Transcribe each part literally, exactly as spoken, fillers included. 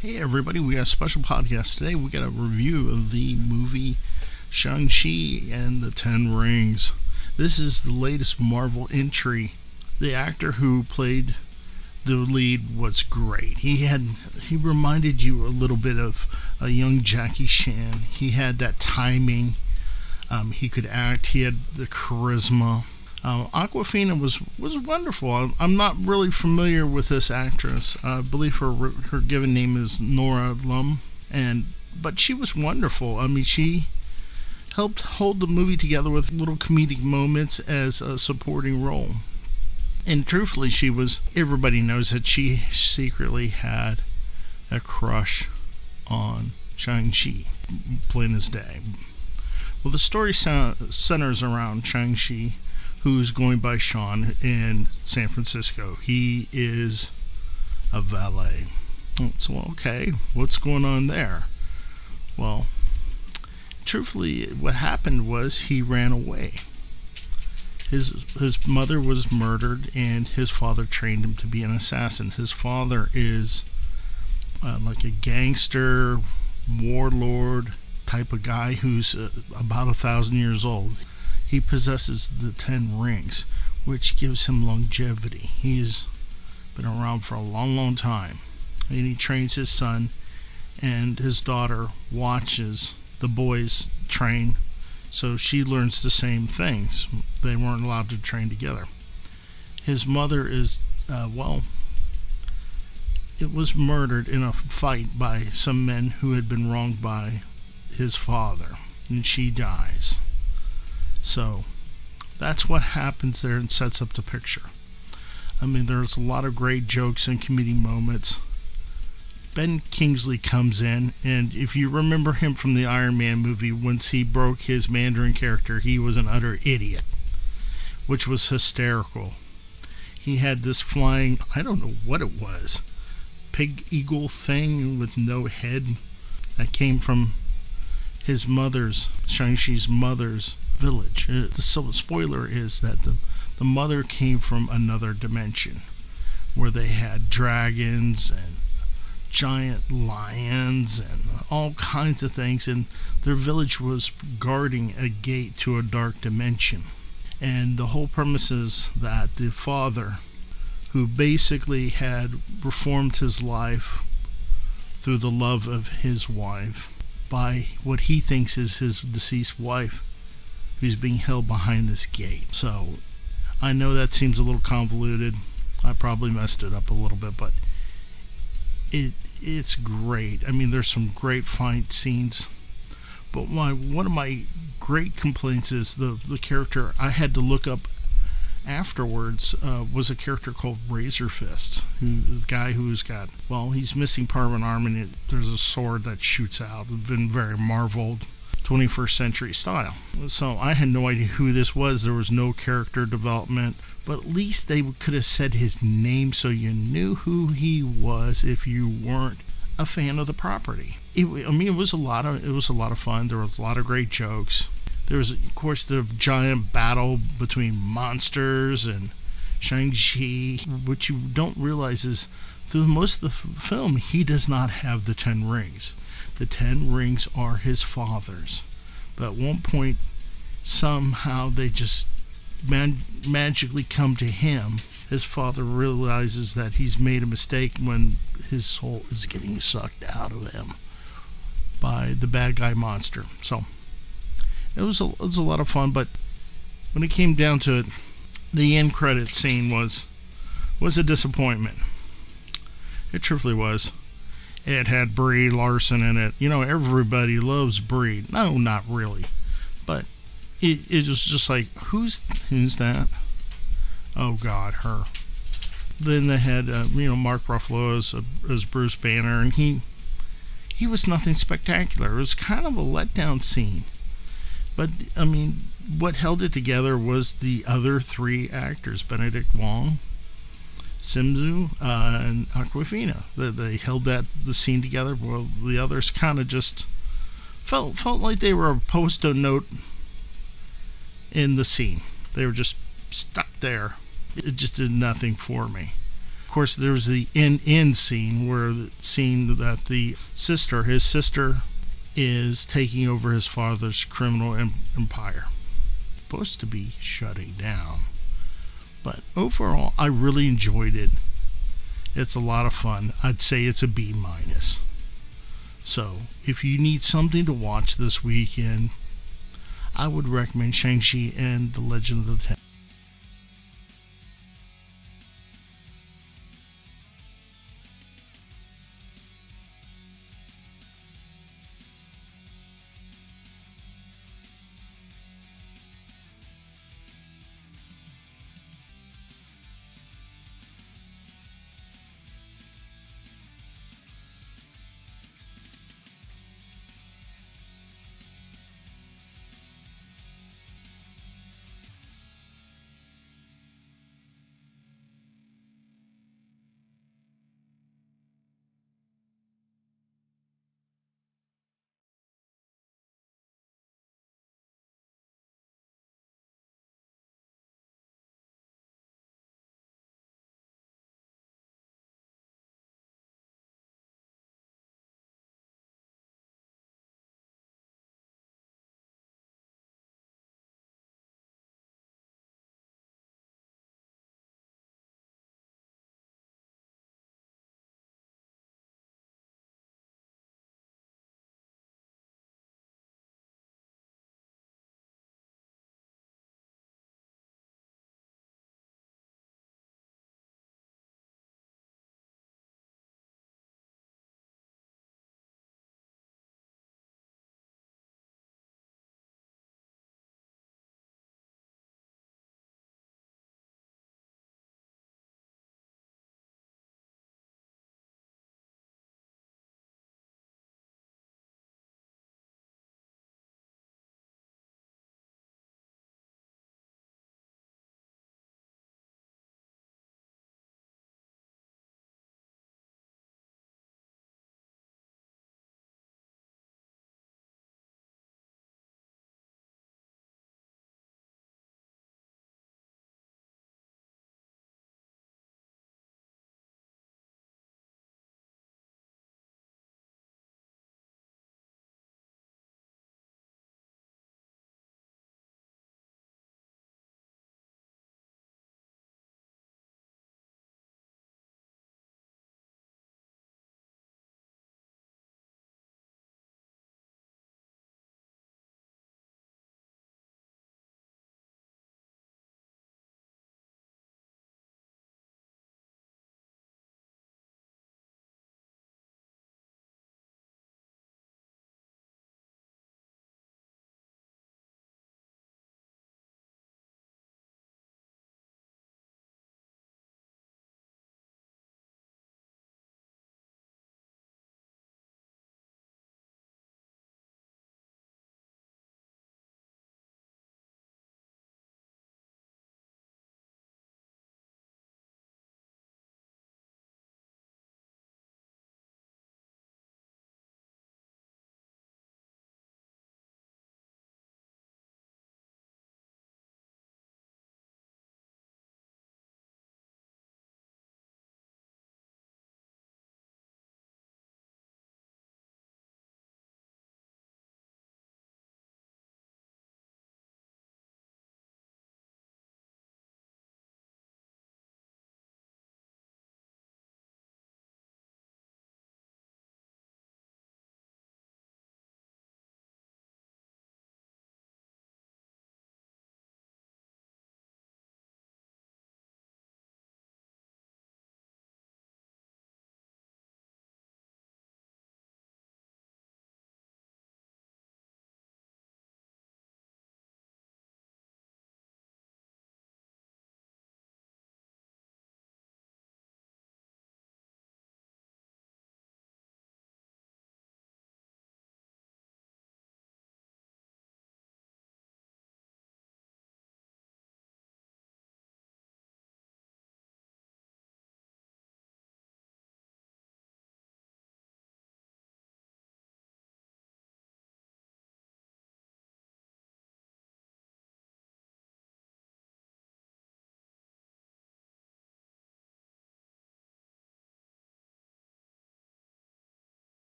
Hey everybody, we got a special podcast today. We got a review of the movie Shang-Chi and the Ten Rings. This is the latest Marvel entry. The actor who played the lead was great. He had he reminded you a little bit of a young Jackie Chan. He had that timing. Um, he could act. He had the charisma. Uh, Awkwafina was, was wonderful. I'm not really familiar with this actress. I believe her her given name is Nora Lum, and but she was wonderful. I mean, she helped hold the movie together with little comedic moments as a supporting role. And truthfully, she was. Everybody knows that she secretly had a crush on Shang-Chi, plain as day. Well, the story centers around Shang-Chi, who's going by Sean in San Francisco. He is a valet. So, okay, what's going on there? Well, truthfully, what happened was he ran away. His, his mother was murdered, and his father trained him to be an assassin. His father is uh, like a gangster, warlord type of guy who's uh, about a thousand years old. He possesses the Ten Rings, which gives him longevity. He's been around for a long, long time. And he trains his son, and his daughter watches the boys train, so she learns the same things. They weren't allowed to train together. His mother is, uh, well, it was murdered in a fight by some men who had been wronged by his father, and she dies. So that's what happens there and sets up the picture. I mean, there's a lot of great jokes and comedic moments. Ben Kingsley comes in, and if you remember him from the Iron Man movie, once he broke his Mandarin character, he was an utter idiot, which was hysterical. He had this flying, I don't know what it was, pig eagle thing with no head that came from his mother's, Shang-Chi's mother's village. The spoiler is that the, the mother came from another dimension where they had dragons and giant lions and all kinds of things, and their village was guarding a gate to a dark dimension. And the whole premise is that the father, who basically had reformed his life through the love of his wife by what he thinks is his deceased wife, who's being held behind this gate. So, I know that seems a little convoluted. I probably messed it up a little bit, but it it's great. I mean, there's some great fight scenes, but my one of my great complaints is the the character I had to look up afterwards uh, was a character called Razor Fist, who the guy who's got well, he's missing part of an arm, and it, there's a sword that shoots out. It's been very marveled. twenty-first century style. So I had no idea who this was. There was no character development, but at least they could have said his name so you knew who he was if you weren't a fan of the property. It, I mean, it was a lot of it was a lot of fun. There was a lot of great jokes. There was, of course, the giant battle between monsters and Shang-Chi. What you don't realize is through most of the f film, he does not have the Ten Rings. The Ten Rings are his father's. But at one point, somehow they just man magically come to him. His father realizes that he's made a mistake when his soul is getting sucked out of him by the bad guy monster. So it was a, it was a lot of fun, but when it came down to it, the end credit scene was was a disappointment. It truthfully was. It had Brie Larson in it. You know, everybody loves Brie. No, not really, but it it was just like, who's who's that? Oh God, her. Then they had uh, you know, Mark Ruffalo as as Bruce Banner, and he he was nothing spectacular. It was kind of a letdown scene, but I mean, what held it together was the other three actors, Benedict Wong, Simzu, uh, and Awkwafina. They, they held that the scene together, while the others kind of just felt felt like they were a post-it note in the scene. They were just stuck there. It just did nothing for me. Of course, there's the end-end scene where the scene that the sister, his sister, is taking over his father's criminal empire. Supposed to be shutting down. But overall, I really enjoyed it. It's a lot of fun. I'd say it's a B minus. So, if you need something to watch this weekend, I would recommend Shang-Chi and The Legend of the Ten.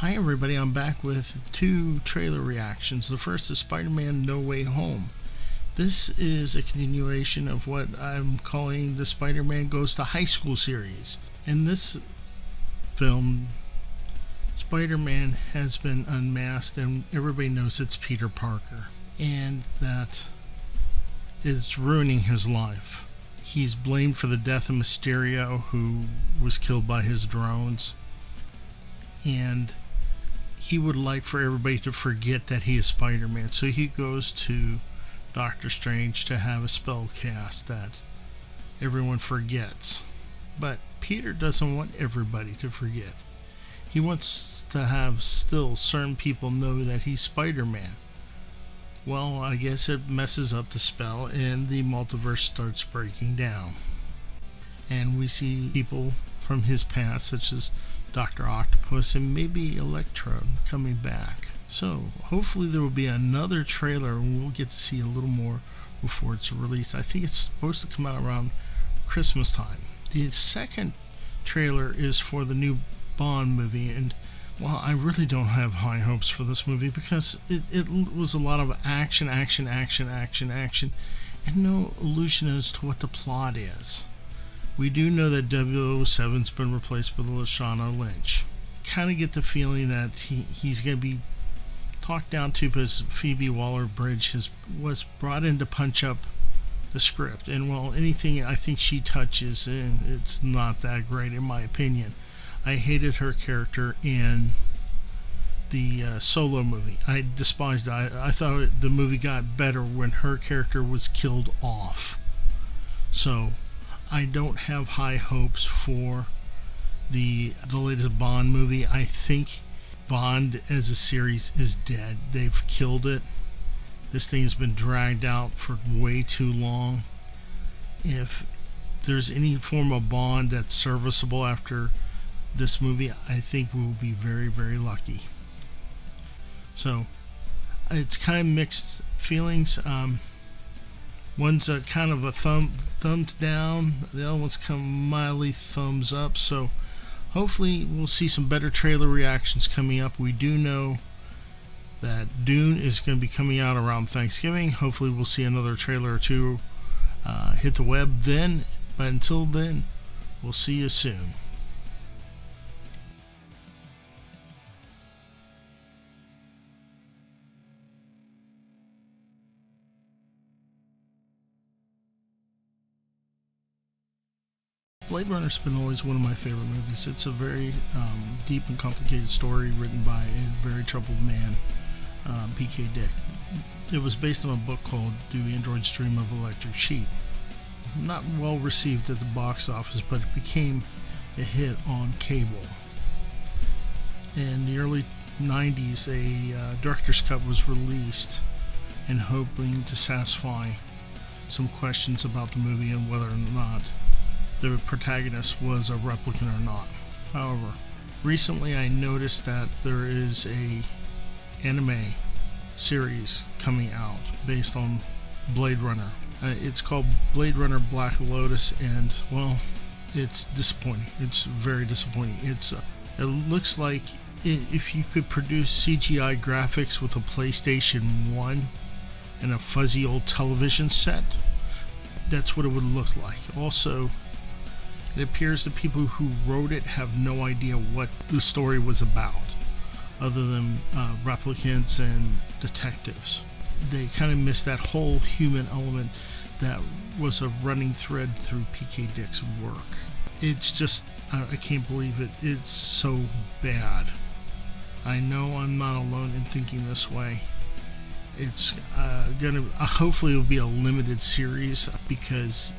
Hi everybody, I'm back with two trailer reactions. The first is Spider-Man No Way Home. This is a continuation of what I'm calling the Spider-Man Goes to High School series. In this film, Spider-Man has been unmasked and everybody knows it's Peter Parker. And that is ruining his life. He's blamed for the death of Mysterio, who was killed by his drones. And he would like for everybody to forget that he is Spider-Man. So he goes to Doctor Strange to have a spell cast that everyone forgets. But Peter doesn't want everybody to forget. He wants to have still certain people know that he's Spider-Man. Well, I guess it messes up the spell and the multiverse starts breaking down. And we see people from his past, such as Doctor Octopus and maybe Electro, coming back. So hopefully there will be another trailer and we'll get to see a little more before it's released. I think it's supposed to come out around Christmas time. The second trailer is for the new Bond movie, and well, I really don't have high hopes for this movie because it, it was a lot of action, action, action, action, action, and no illusion as to what the plot is. We do know that double oh seven's been replaced by Lashana Lynch. Kind of get the feeling that he, he's going to be talked down to because Phoebe Waller-Bridge has, was brought in to punch up the script. And well, anything I think she touches, and it's not that great in my opinion. I hated her character in the uh, Solo movie. I despised it. I, I thought the movie got better when her character was killed off. So I don't have high hopes for the the latest Bond movie. I think Bond as a series is dead. They've killed it. This thing has been dragged out for way too long. If there's any form of Bond that's serviceable after this movie, I think we'll be very, very lucky. So it's kind of mixed feelings. Um, One's a kind of a thumb thumbs down, the other one's kind of mildly thumbs up. So hopefully we'll see some better trailer reactions coming up. We do know that Dune is going to be coming out around Thanksgiving. Hopefully we'll see another trailer or two uh, hit the web then. But until then, we'll see you soon. Blade Runner's been always one of my favorite movies. It's a very um, deep and complicated story written by a very troubled man, uh, P K Dick. It was based on a book called Do Androids Dream of Electric Sheep? Not well received at the box office, but it became a hit on cable. In the early nineties, a uh, director's cut was released and hoping to satisfy some questions about the movie and whether or not the protagonist was a replicant or not. However, recently I noticed that there is a anime series coming out based on Blade Runner. Uh, it's called Blade Runner Black Lotus, and well, it's disappointing. It's very disappointing. It's uh, it looks like it, if you could produce C G I graphics with a PlayStation one and a fuzzy old television set, that's what it would look like. Also, it appears the people who wrote it have no idea what the story was about, other than uh, replicants and detectives. They kind of missed that whole human element that was a running thread through P K Dick's work. It's just, I, I can't believe it. It's so bad. I know I'm not alone in thinking this way. It's uh, gonna, uh, hopefully it'll be a limited series because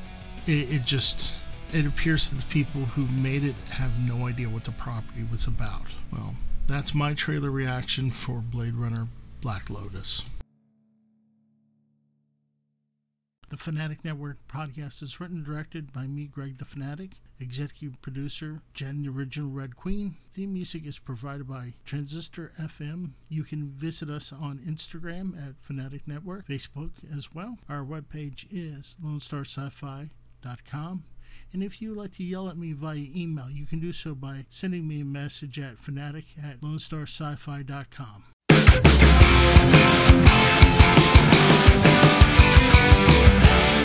it, it just, it appears that the people who made it have no idea what the property was about. Well, that's my trailer reaction for Blade Runner Black Lotus. The Fanatic Network podcast is written and directed by me, Greg the Fanatic, executive producer, Jen the Original Red Queen. Theme music is provided by Transistor F M. You can visit us on Instagram at Fanatic Network, Facebook as well. Our webpage is Lone Star Sci Fi dot com. And if you'd like to yell at me via email, you can do so by sending me a message at fanatic at lone star sci fi dot com.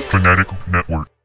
Fanatic Network.